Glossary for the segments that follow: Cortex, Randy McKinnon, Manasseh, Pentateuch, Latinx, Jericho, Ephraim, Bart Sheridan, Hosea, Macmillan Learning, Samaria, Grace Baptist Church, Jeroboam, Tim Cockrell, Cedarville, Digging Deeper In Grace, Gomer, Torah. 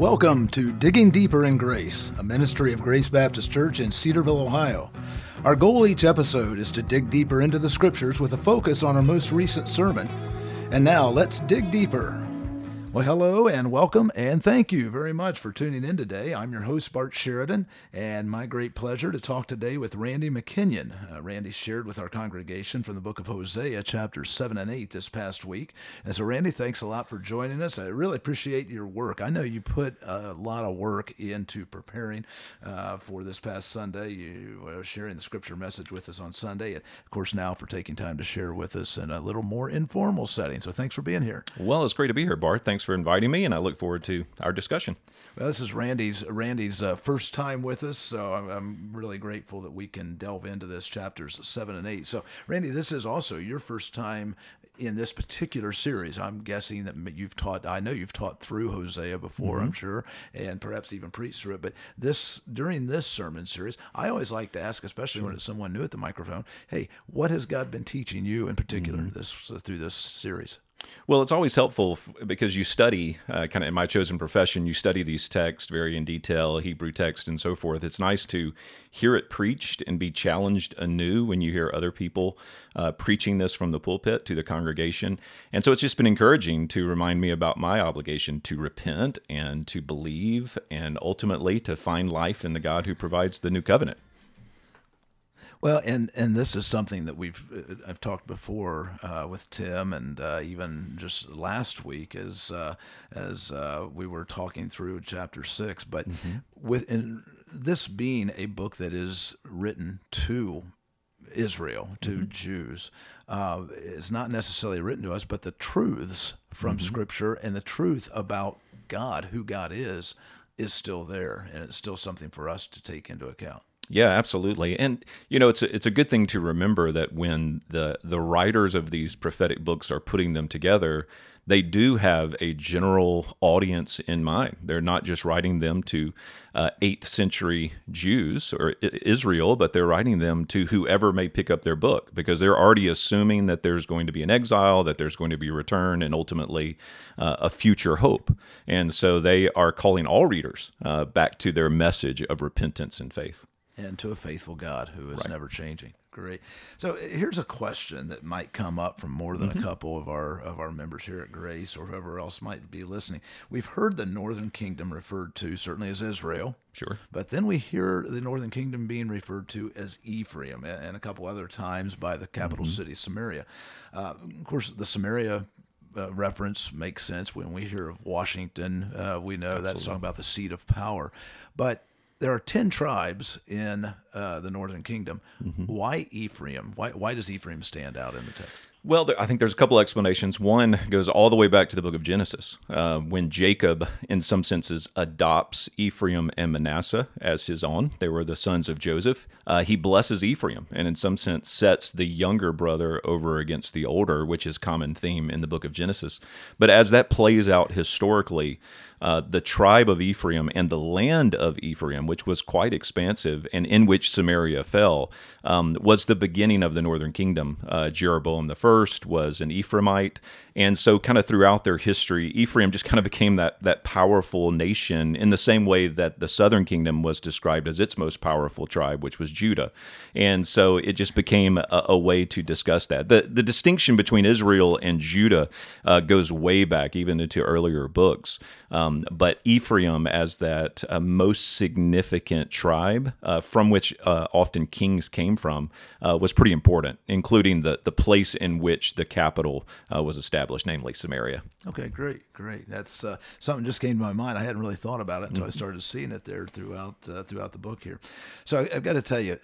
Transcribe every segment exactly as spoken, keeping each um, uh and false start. Welcome to Digging Deeper in Grace, a ministry of Grace Baptist Church in Cedarville, Ohio. Our goal each episode is to dig deeper into the Scriptures with a focus on our most recent sermon. And now, let's dig deeper. Well, hello and welcome, and thank you very much for tuning in today. I'm your host, Bart Sheridan, and my great pleasure to talk today with Randy McKinnon. Uh, Randy shared with our congregation from the book of Hosea, chapters seven and eight this past week. And so, Randy, thanks a lot for joining us. I really appreciate your work. I know you put a lot of work into preparing uh, for this past Sunday. You were sharing the Scripture message with us on Sunday, and, of course, now for taking time to share with us in a little more informal setting. So thanks for being here. Well, it's great to be here, Bart. Thanks for inviting me, and I look forward to our discussion. Well, this is Randy's Randy's uh, first time with us, so I'm, I'm really grateful that we can delve into this, chapters seven and eight. So, Randy, this is also your first time in this particular series. I'm guessing that you've taught, I know you've taught through Hosea before, mm-hmm. I'm sure, and perhaps even preached through it, but this during this sermon series, I always like to ask, especially sure. when it's someone new at the microphone, hey, what has God been teaching you in particular mm-hmm. this uh, through this series? Well, it's always helpful because you study, uh, kind of in my chosen profession, you study these texts very in detail, Hebrew text and so forth. It's nice to hear it preached and be challenged anew when you hear other people uh, preaching this from the pulpit to the congregation. And so it's just been encouraging to remind me about my obligation to repent and to believe and ultimately to find life in the God who provides the new covenant. Well, and, and this is something that we've I've talked before uh, with Tim, and uh, even just last week as uh, as uh, we were talking through chapter six. But mm-hmm. with in this being a book that is written to Israel, to mm-hmm. Jews, uh, it's not necessarily written to us, but the truths from mm-hmm. Scripture and the truth about God, who God is, is still there, and it's still something for us to take into account. Yeah, absolutely. And, you know, it's a, it's a good thing to remember that when the, the writers of these prophetic books are putting them together, they do have a general audience in mind. They're not just writing them to uh, eighth century Jews or Israel, but they're writing them to whoever may pick up their book, because they're already assuming that there's going to be an exile, that there's going to be a return, and ultimately uh, a future hope. And so they are calling all readers uh, back to their message of repentance and faith. And to a faithful God who is right. never changing. Great. So here's a question that might come up from more than mm-hmm. a couple of our of our members here at Grace, or whoever else might be listening. We've heard the northern kingdom referred to certainly as Israel. Sure. But then we hear the northern kingdom being referred to as Ephraim, and a couple other times by the capital mm-hmm. city, Samaria. Uh, of course, the Samaria Uh, reference makes sense. When we hear of Washington, uh, we know Absolutely. That's talking about the seat of power. But there are ten tribes in uh, the northern kingdom. Mm-hmm. Why Ephraim? Why, why does Ephraim stand out in the text? Well, there, I think there's a couple explanations. One goes all the way back to the book of Genesis, uh, when Jacob, in some senses, adopts Ephraim and Manasseh as his own. They were the sons of Joseph. Uh, he blesses Ephraim and, in some sense, sets the younger brother over against the older, which is common theme in the book of Genesis. But as that plays out historically, uh, the tribe of Ephraim and the land of Ephraim, which was quite expansive and in which Samaria fell, um, was the beginning of the northern kingdom. Uh, Jeroboam the first was an Ephraimite, and so kind of throughout their history, Ephraim just kind of became that that powerful nation in the same way that the southern kingdom was described as its most powerful tribe, which was Judah. And so it just became a, a way to discuss that. The the distinction between Israel and Judah uh, goes way back, even into earlier books. Um, but Ephraim as that uh, most significant tribe uh, from which uh, often kings came from uh, was pretty important, including the, the place in which the capital uh, was established, namely Samaria. Okay, great, great. That's uh, something just came to my mind. I hadn't really thought about it until mm-hmm. I started seeing it there throughout uh, throughout the book here. So I, I've got to tell you,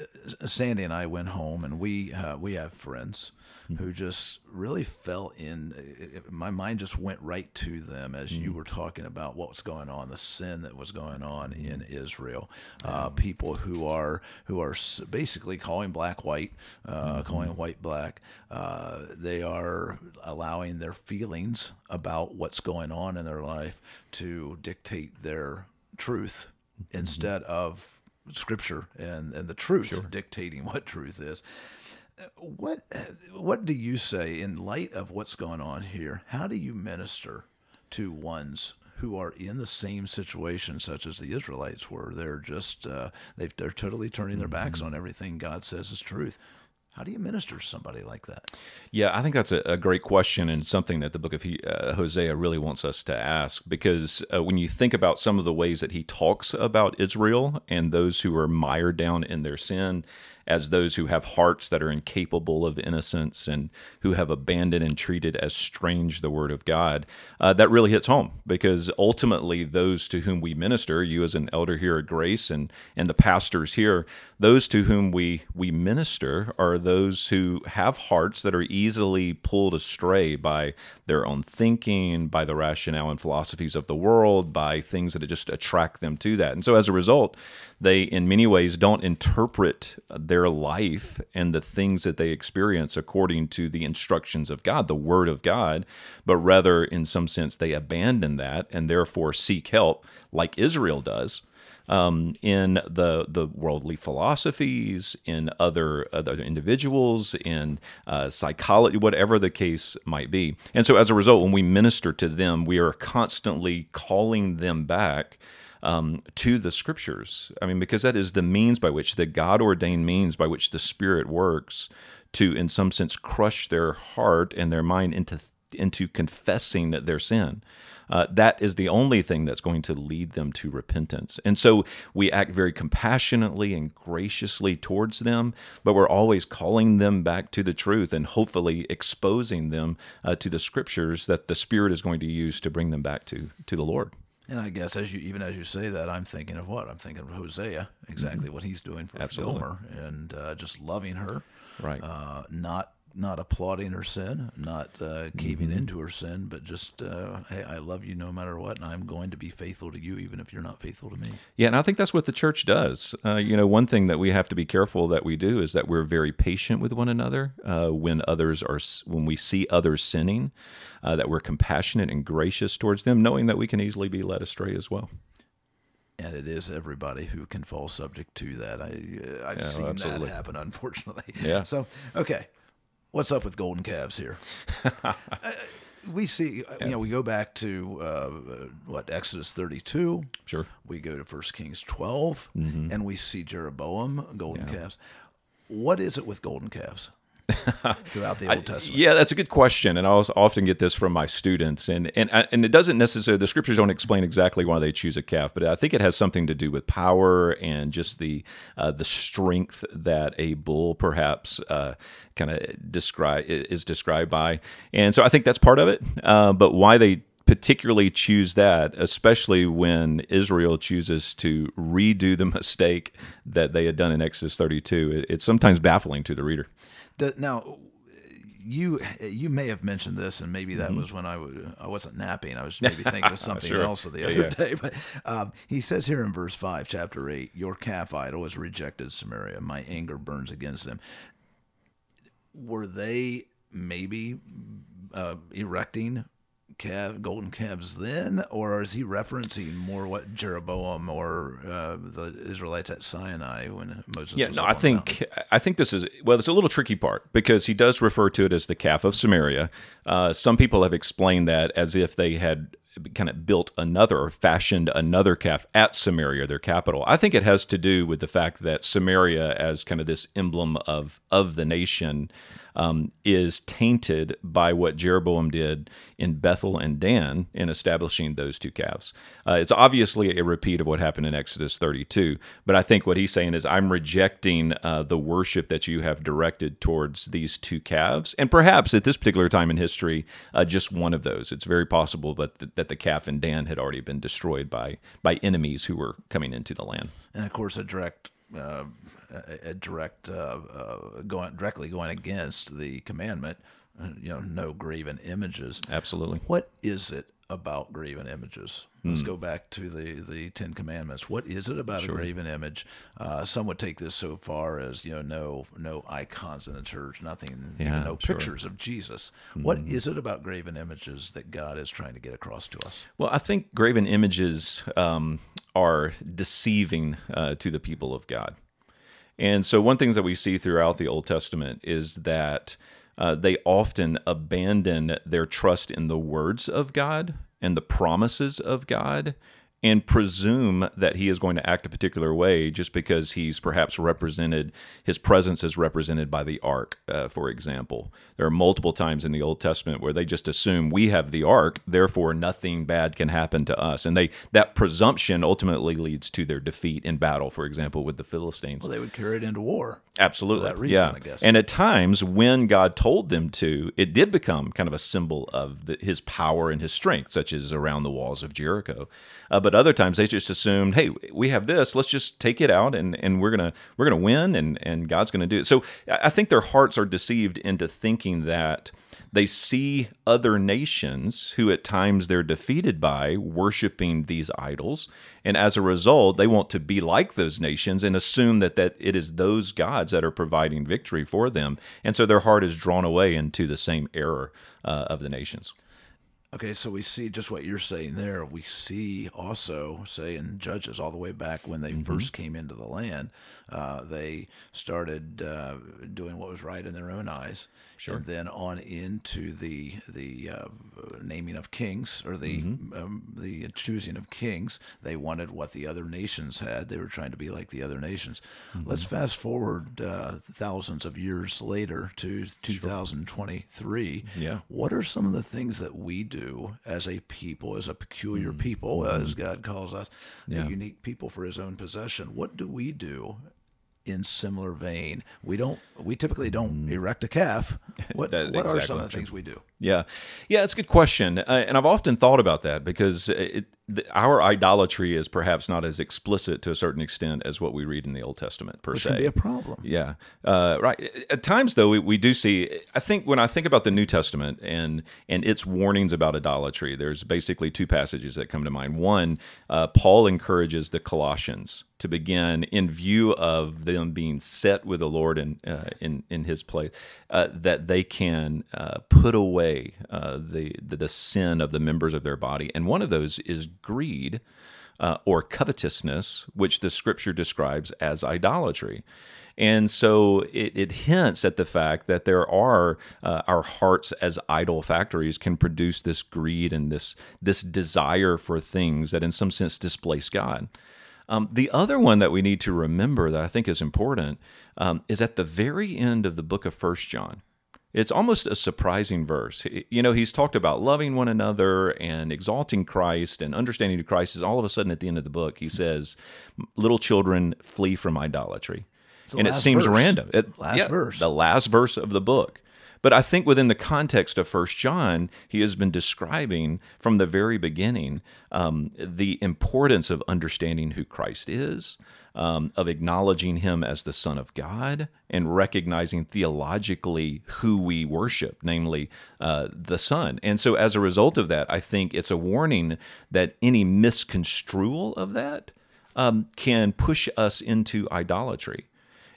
Sandy and I went home, and we uh, we have friends mm-hmm. who just really fell in. It, it, my mind just went right to them as mm-hmm. you were talking about what was going on, the sin that was going on in Israel. Uh, mm-hmm. People who are who are basically calling black white, uh, mm-hmm. calling white black. Uh, they are allowing their feelings about what's going on in their life to dictate their truth mm-hmm. instead of Scripture and, and the truth sure. dictating what truth is. What what do you say in light of what's going on here? How do you minister to ones who are in the same situation, such as the Israelites were. They're just uh, they've, they're totally turning their backs mm-hmm. on everything God says is truth. How do you minister to somebody like that? Yeah, I think that's a, a great question, and something that the book of he, uh, Hosea really wants us to ask, because uh, when you think about some of the ways that he talks about Israel and those who are mired down in their sin as those who have hearts that are incapable of innocence and who have abandoned and treated as strange the word of God, uh, that really hits home, because ultimately those to whom we minister, you as an elder here at Grace and and the pastors here, those to whom we, we minister are those who have hearts that are easily pulled astray by their own thinking, by the rationale and philosophies of the world, by things that just attract them to that. And so as a result, they in many ways don't interpret their life and the things that they experience according to the instructions of God, the Word of God, but rather in some sense they abandon that and therefore seek help, like Israel does, Um, in the the worldly philosophies, in other other individuals, in uh, psychology, whatever the case might be. And so as a result, when we minister to them, we are constantly calling them back Um, to the Scriptures. I mean, because that is the means by which, the God-ordained means by which the Spirit works to, in some sense, crush their heart and their mind into into confessing their sin. Uh, that is the only thing that's going to lead them to repentance. And so we act very compassionately and graciously towards them, but we're always calling them back to the truth and hopefully exposing them uh, to the Scriptures that the Spirit is going to use to bring them back to, to the Lord. And I guess as you even as you say that, I'm thinking of what? I'm thinking of Hosea, exactly mm-hmm. what he's doing for Absolutely. Gomer, and uh, just loving her, right? Uh, not not applauding her sin, not uh, caving mm-hmm. into her sin, but just, uh, hey, I love you no matter what, and I'm going to be faithful to you even if you're not faithful to me. Yeah, and I think that's what the church does. Uh, you know, one thing that we have to be careful that we do is that we're very patient with one another uh, when others are, when we see others sinning, uh, that we're compassionate and gracious towards them, knowing that we can easily be led astray as well. And it is everybody who can fall subject to that. I, uh, I've yeah, seen absolutely. that happen, unfortunately. Yeah. So, okay. What's up with golden calves here? uh, we see, yeah. you know, we go back to, uh, what, Exodus thirty-two. Sure. We go to First Kings twelve, mm-hmm. and we see Jeroboam, golden yeah. calves. What is it with golden calves throughout the Old I, Testament? Yeah, that's a good question, and I often get this from my students, and and and it doesn't necessarily, the Scriptures don't explain exactly why they choose a calf, but I think it has something to do with power and just the uh, the strength that a bull perhaps uh, kind of describe is described by, and so I think that's part of it. Uh, but why they particularly choose that, especially when Israel chooses to redo the mistake that they had done in Exodus thirty-two, it, it's sometimes baffling to the reader. Now, you you may have mentioned this, and maybe that mm-hmm. was when I, w- I wasn't napping. I was maybe thinking of something sure. else the other yeah. day. But um, he says here in verse five, chapter eight, your calf idol has rejected Samaria. My anger burns against them. Were they maybe uh, erecting Calf, golden calves then, or is he referencing more what Jeroboam or uh, the Israelites at Sinai when Moses? Yeah, was no, I think I think this is well. It's a little tricky part because he does refer to it as the calf of Samaria. Uh, some people have explained that as if they had kind of built another or fashioned another calf at Samaria, their capital. I think it has to do with the fact that Samaria, as kind of this emblem of of the nation, um, is tainted by what Jeroboam did in Bethel and Dan in establishing those two calves. Uh, it's obviously a repeat of what happened in Exodus thirty-two, but I think what he's saying is, I'm rejecting uh, the worship that you have directed towards these two calves, and perhaps at this particular time in history, uh, just one of those. It's very possible but th- that the calf in Dan had already been destroyed by by enemies who were coming into the land. And of course, a direct... Uh, a, a direct, uh, uh, going directly going against the commandment, uh, you know, no graven images. Absolutely. What is it about graven images? Let's go back to the, the Ten Commandments. What is it about sure. a graven image? Uh, some would take this so far as, you know, no no icons in the church, nothing, yeah, even no sure. pictures of Jesus. Mm. What is it about graven images that God is trying to get across to us? Well, I think graven images um, are deceiving uh, to the people of God. And so one thing that we see throughout the Old Testament is that uh, they often abandon their trust in the words of God and the promises of God and presume that he is going to act a particular way just because he's perhaps represented, his presence is represented by the ark, uh, for example. There are multiple times in the Old Testament where they just assume we have the ark, therefore nothing bad can happen to us. And they that presumption ultimately leads to their defeat in battle, for example, with the Philistines. Well, they would carry it into war. Absolutely. For that reason, yeah. I guess. And at times when God told them to, it did become kind of a symbol of the, his power and his strength, such as around the walls of Jericho. Uh, but other times they just assumed, hey, we have this, let's just take it out and, and we're gonna we're gonna win and, and God's gonna do it. So I think their hearts are deceived into thinking that they see other nations who at times they're defeated by worshiping these idols, and as a result, they want to be like those nations and assume that, that it is those gods that are providing victory for them, and so their heart is drawn away into the same error uh, of the nations. Okay, so we see just what you're saying there. We see also, say, in Judges, all the way back when they mm-hmm. first came into the land, uh, they started uh, doing what was right in their own eyes. Sure. And then on into the the uh, naming of kings, or the mm-hmm. um, the choosing of kings. They wanted what the other nations had. They were trying to be like the other nations. Mm-hmm. Let's fast forward uh, thousands of years later to two thousand twenty-three. Sure. Yeah. What are some of the things that we do as a people, as a peculiar mm-hmm. people, as God calls us, yeah. a unique people for his own possession? What do we do in similar vein? We don't. We typically don't erect a calf. What, that, what exactly are some of the things we do? Yeah, yeah, it's a good question, uh, and I've often thought about that because it, the, our idolatry is perhaps not as explicit to a certain extent as what we read in the Old Testament per Which se. Which can be a problem. Yeah, uh, right. At times, though, we, we do see. I think when I think about the New Testament and and its warnings about idolatry, there's basically two passages that come to mind. One, uh, Paul encourages the Colossians to begin in view of them being set with the Lord in uh, in in His place, uh, that they can uh, put away uh, the, the the sin of the members of their body, and one of those is greed uh, or covetousness, which the Scripture describes as idolatry. And so it, it hints at the fact that there are uh, our hearts as idol factories can produce this greed and this this desire for things that, in some sense, displace God. Um, the other one that we need to remember that I think is important um, is at the very end of the book of First John. It's almost a surprising verse. You know, he's talked about loving one another and exalting Christ and understanding who Christ is. All of a sudden, at the end of the book, he says, little children, flee from idolatry. And it seems verse. random. It, last yeah, verse. The last verse of the book. But I think within the context of First John, he has been describing from the very beginning um, the importance of understanding who Christ is, um, of acknowledging him as the Son of God, and recognizing theologically who we worship, namely uh, the Son. And so as a result of that, I think it's a warning that any misconstrual of that um, can push us into idolatry.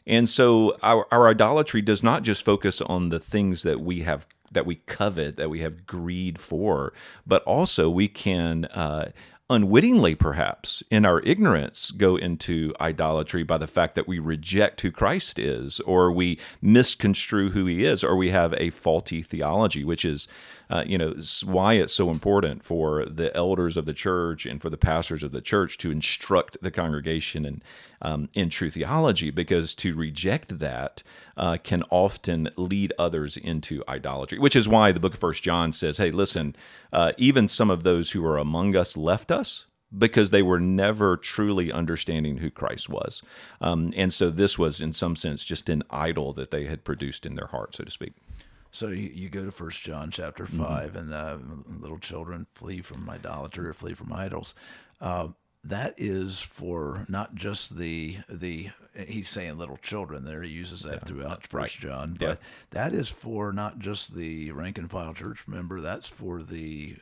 And so our, our idolatry does not just focus on the things that we have, that we covet, that we have greed for, but also we can uh, unwittingly, perhaps, in our ignorance, go into idolatry by the fact that we reject who Christ is, or we misconstrue who he is, or we have a faulty theology, which is Uh, you know, why it's so important for the elders of the church and for the pastors of the church to instruct the congregation in, um, in true theology, because to reject that uh, can often lead others into idolatry, which is why the book of First John says, hey, listen, uh, even some of those who are among us left us, because they were never truly understanding who Christ was. Um, and so this was, in some sense, just an idol that they had produced in their heart, so to speak. So you, you go to First John chapter five, mm-hmm. and the little children, flee from idolatry or flee from idols. Uh, that is for not just the, the he's saying little children there. He uses that yeah, throughout First right. John. But yeah. that is for not just the rank and file church member. That's for the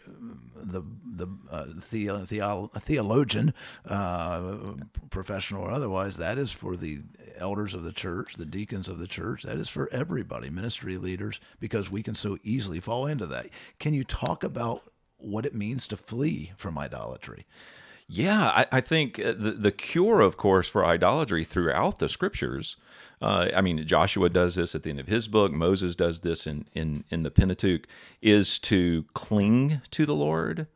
the the uh, the, the, theologian, uh, professional or otherwise. That is for the elders of the church, the deacons of the church. That is for everybody, ministry leaders, because we can so easily fall into that. Can you talk about what it means to flee from idolatry? Yeah, I, I think the, the cure, of course, for idolatry throughout the Scriptures, uh, I mean, Joshua does this at the end of his book, Moses does this in, in, in the Pentateuch, is to cling to the Lord,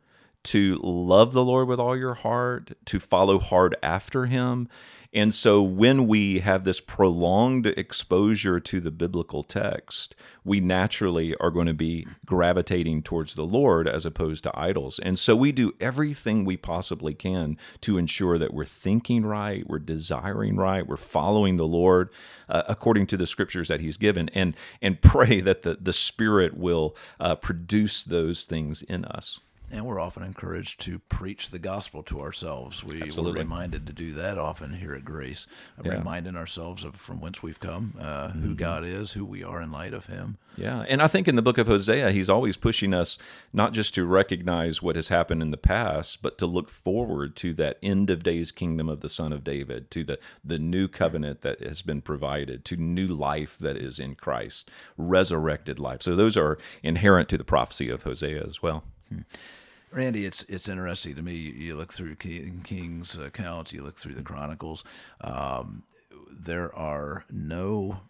to love the Lord with all your heart, to follow hard after him. And so when we have this prolonged exposure to the biblical text, we naturally are going to be gravitating towards the Lord as opposed to idols. And so we do everything we possibly can to ensure that we're thinking right, we're desiring right, we're following the Lord uh, according to the scriptures that he's given, and and pray that the, the Spirit will uh, produce those things in us. And we're often encouraged to preach the gospel to ourselves. We Absolutely. We're reminded to do that often here at Grace, yeah. reminding ourselves of from whence we've come, uh, mm-hmm. who God is, who we are in light of him. Yeah, and I think in the book of Hosea, he's always pushing us not just to recognize what has happened in the past, but to look forward to that end of days kingdom of the Son of David, to the, the new covenant that has been provided, to new life that is in Christ, resurrected life. So those are inherent to the prophecy of Hosea as well. Hmm. Randy, it's it's interesting to me. You, you look through King, King's accounts, you look through the Chronicles. Um, there are no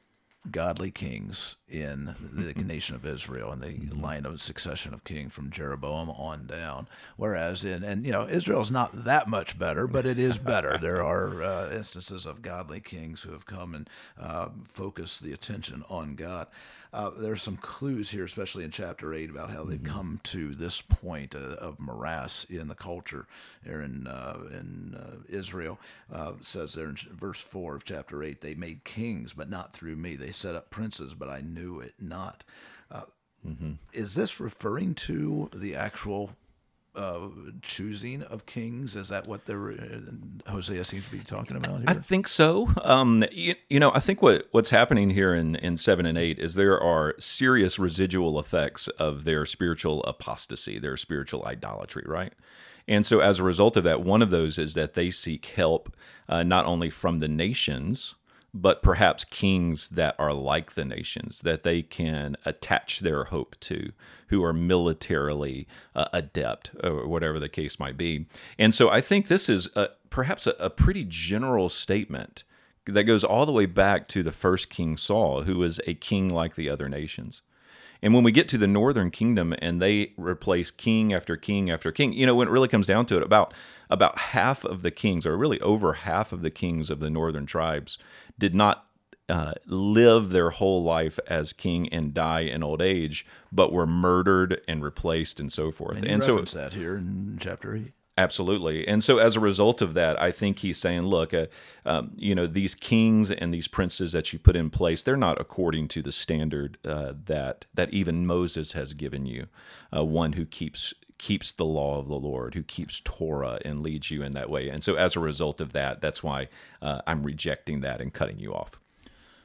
godly kings in the nation of Israel and the line of succession of king from Jeroboam on down. Whereas in, and you know, Israel's not that much better, but it is better. There are uh, instances of godly kings who have come and uh, focused the attention on God. Uh, there's some clues here, especially in chapter eight, about how they've mm-hmm. come to this point uh, of morass in the culture here in, uh, in uh, Israel. Uh, it says there in verse four of chapter eight, they made kings, but not through me. They set up princes, but I knew it not. Uh, mm-hmm. Is this referring to the actual Uh, choosing of kings? Is that what they're, uh, Hosea seems to be talking about here? I think so. Um, you, you know, I think what, what's happening here in, in seven and eight is there are serious residual effects of their spiritual apostasy, their spiritual idolatry, right? And so as a result of that, one of those is that they seek help uh, not only from the nations, but perhaps kings that are like the nations, that they can attach their hope to, who are militarily uh, adept, or whatever the case might be. And so I think this is a, perhaps a, a pretty general statement that goes all the way back to the first king Saul, who was a king like the other nations. And when we get to the northern kingdom and they replace king after king after king, you know, when it really comes down to it, about about half of the kings, or really over half of the kings of the northern tribes, did not uh, live their whole life as king and die in old age, but were murdered and replaced and so forth. And, you and reference so that here in chapter eight. Absolutely. And so as a result of that, I think he's saying, look, uh, um, you know, these kings and these princes that you put in place, they're not according to the standard uh, that that even Moses has given you, uh, one who keeps keeps the law of the Lord, who keeps Torah and leads you in that way. And so as a result of that, that's why uh, I'm rejecting that and cutting you off.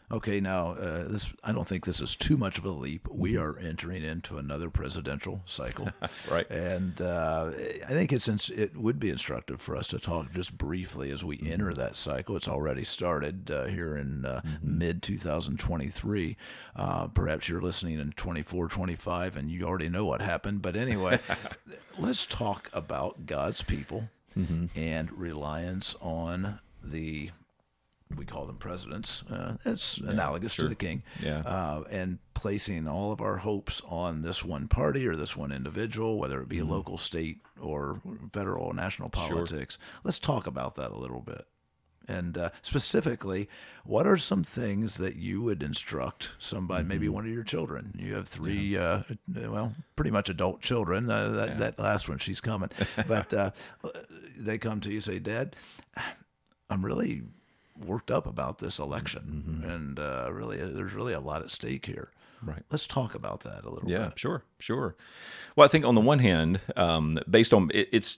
Okay, now, uh, this I don't think this is too much of a leap. We are entering into another presidential cycle. Right. And uh, I think it's it would be instructive for us to talk just briefly as we mm-hmm. enter that cycle. It's already started uh, here in uh, mm-hmm. mid twenty twenty-three. Uh, perhaps you're listening in twenty-four, twenty-five, and you already know what happened. But anyway, let's talk about God's people mm-hmm. and reliance on the— we call them presidents. Uh, it's yeah, analogous sure. to the king. Yeah. Uh, and placing all of our hopes on this one party or this one individual, whether it be mm-hmm. local, state, or federal or national politics. Sure. Let's talk about that a little bit. And uh, specifically, what are some things that you would instruct somebody, mm-hmm. maybe one of your children? You have three, yeah. uh, well, pretty much adult children. Uh, that, yeah. that last one, she's coming. But uh, they come to you and say, Dad, I'm really worked up about this election, mm-hmm. and uh, really, there's really a lot at stake here. Right. Let's talk about that a little. Yeah, bit. Yeah, sure, sure. Well, I think on the one hand, um, based on it, it's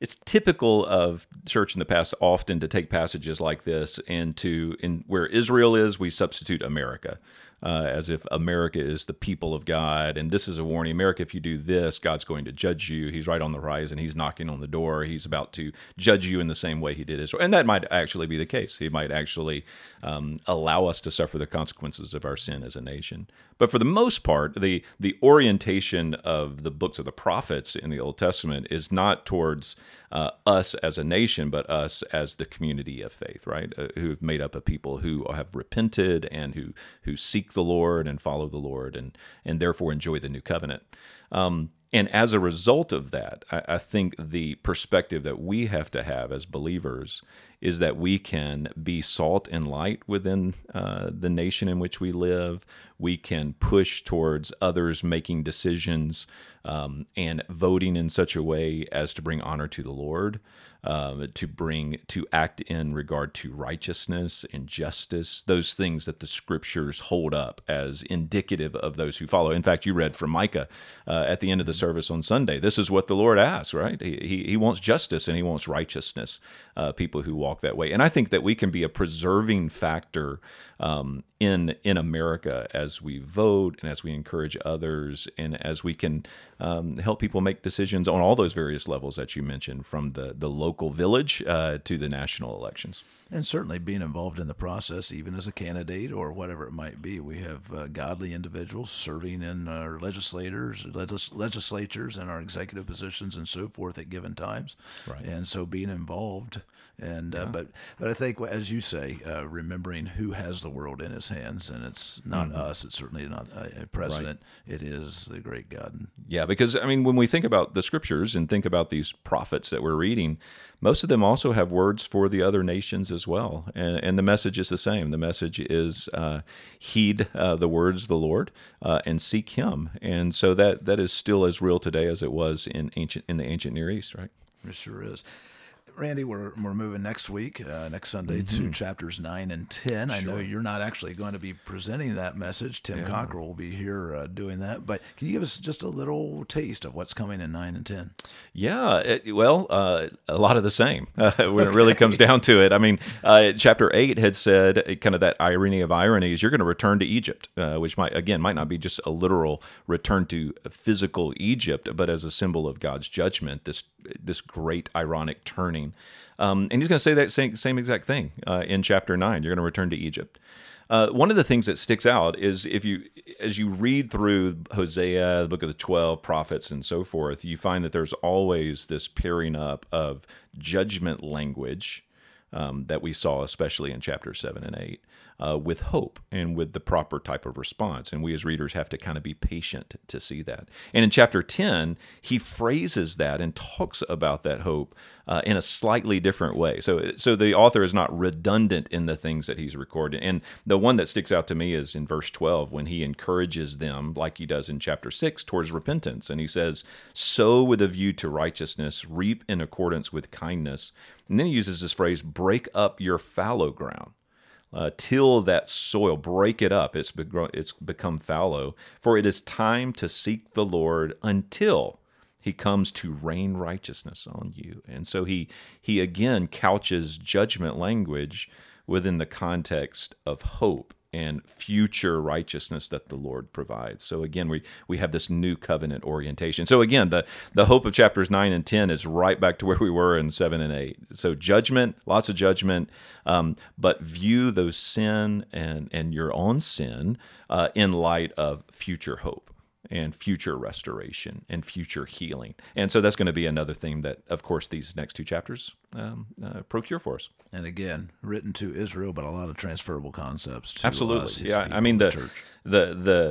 it's typical of church in the past often to take passages like this and to in where Israel is, we substitute America. Uh, as if America is the people of God, and this is a warning. America, if you do this, God's going to judge you. He's right on the horizon. He's knocking on the door. He's about to judge you in the same way he did Israel. And that might actually be the case. He might actually um, allow us to suffer the consequences of our sin as a nation. But for the most part, the, the orientation of the books of the prophets in the Old Testament is not towards uh, us as a nation, but us as the community of faith, right? Uh, who've made up a people who have repented and who, who seek the Lord and follow the Lord and and therefore enjoy the new covenant. Um, And as a result of that, I, I think the perspective that we have to have as believers is that we can be salt and light within uh, the nation in which we live. We can push towards others making decisions um, and voting in such a way as to bring honor to the Lord, uh, to bring to act in regard to righteousness and justice, those things that the Scriptures hold up as indicative of those who follow. In fact, you read from Micah uh, at the end of the service on Sunday. This is what the Lord asks, right? He he, he wants justice and he wants righteousness, uh, people who walk that way. And I think that we can be a preserving factor um, in in America as we vote and as we encourage others and as we can um, help people make decisions on all those various levels that you mentioned, from the, the local village uh, to the national elections. And certainly being involved in the process, even as a candidate or whatever it might be. We have uh, godly individuals serving in our legislators, legis- legislatures and our executive positions and so forth at given times. Right. And so being involved. And uh, yeah. but but I think, as you say, uh, remembering who has the world in his hands, and it's not mm-hmm. us. It's certainly not a president. Right. It is the great God. Yeah, because, I mean, when we think about the Scriptures and think about these prophets that we're reading, most of them also have words for the other nations as well. And, and the message is the same. The message is uh, heed uh, the words of the Lord uh, and seek Him. And so that that is still as real today as it was in ancient in the ancient Near East, right? It sure is. Randy, we're we're moving next week, uh, next Sunday, mm-hmm. to chapters nine and ten. Sure. I know you're not actually going to be presenting that message. Tim yeah. Cockrell will be here uh, doing that. But can you give us just a little taste of what's coming in nine and ten? Yeah, it, well, uh, a lot of the same uh, when okay. it really comes down to it. I mean, uh, chapter eight had said kind of that irony of ironies. You're going to return to Egypt, uh, which might again might not be just a literal return to physical Egypt, but as a symbol of God's judgment. This this great ironic turning. Um, and he's going to say that same, same exact thing uh, in chapter nine. You're going to return to Egypt. Uh, one of the things that sticks out is if you, as you read through Hosea, the book of the twelve prophets, and so forth, you find that there's always this pairing up of judgment language um, that we saw, especially in chapter seven and eight, uh, with hope and with the proper type of response. And we as readers have to kind of be patient to see that. And in chapter ten, he phrases that and talks about that hope Uh, in a slightly different way. So so the author is not redundant in the things that he's recorded. And the one that sticks out to me is in verse twelve, when he encourages them, like he does in chapter six, towards repentance. And he says, sow with a view to righteousness, reap in accordance with kindness. And then he uses this phrase, break up your fallow ground. Uh, till that soil, break it up. It's be- it's become fallow. For it is time to seek the Lord until He comes to rain righteousness on you. And so he he again couches judgment language within the context of hope and future righteousness that the Lord provides. So again, we we have this new covenant orientation. So again, the, the hope of chapters nine and ten is right back to where we were in seven and eight. So judgment, lots of judgment, um, but view those sin and, and your own sin uh, in light of future hope and future restoration and future healing. And so that's going to be another theme that, of course, these next two chapters um, uh, procure for us. And again, written to Israel, but a lot of transferable concepts to Absolutely. us, his yeah. people, I mean, the, the church. The the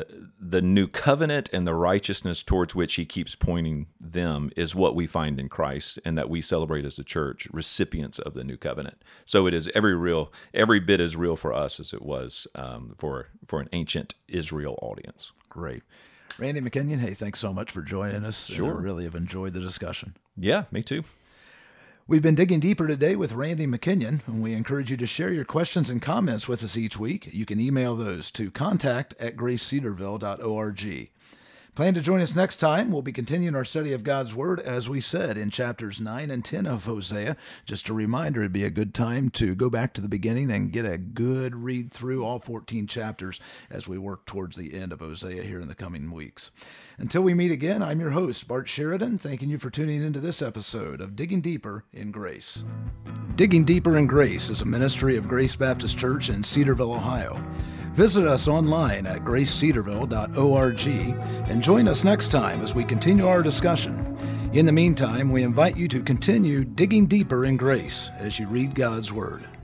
the new covenant and the righteousness towards which he keeps pointing them is what we find in Christ, and that we celebrate as the church, recipients of the new covenant. So it is every real, every bit as real for us as it was um, for for an ancient Israel audience. Great. Randy McKinnon, hey, thanks so much for joining us. Sure. And I really have enjoyed the discussion. Yeah, me too. We've been digging deeper today with Randy McKinnon, and we encourage you to share your questions and comments with us each week. You can email those to contact at grace cederville dot org. Plan to join us next time. We'll be continuing our study of God's Word, as we said, in chapters nine and ten of Hosea. Just a reminder, it'd be a good time to go back to the beginning and get a good read through all fourteen chapters as we work towards the end of Hosea here in the coming weeks. Until we meet again, I'm your host, Bart Sheridan, thanking you for tuning into this episode of Digging Deeper in Grace. Digging Deeper in Grace is a ministry of Grace Baptist Church in Cedarville, Ohio. Visit us online at grace cederville dot org and join us next time as we continue our discussion. In the meantime, we invite you to continue digging deeper in grace as you read God's Word.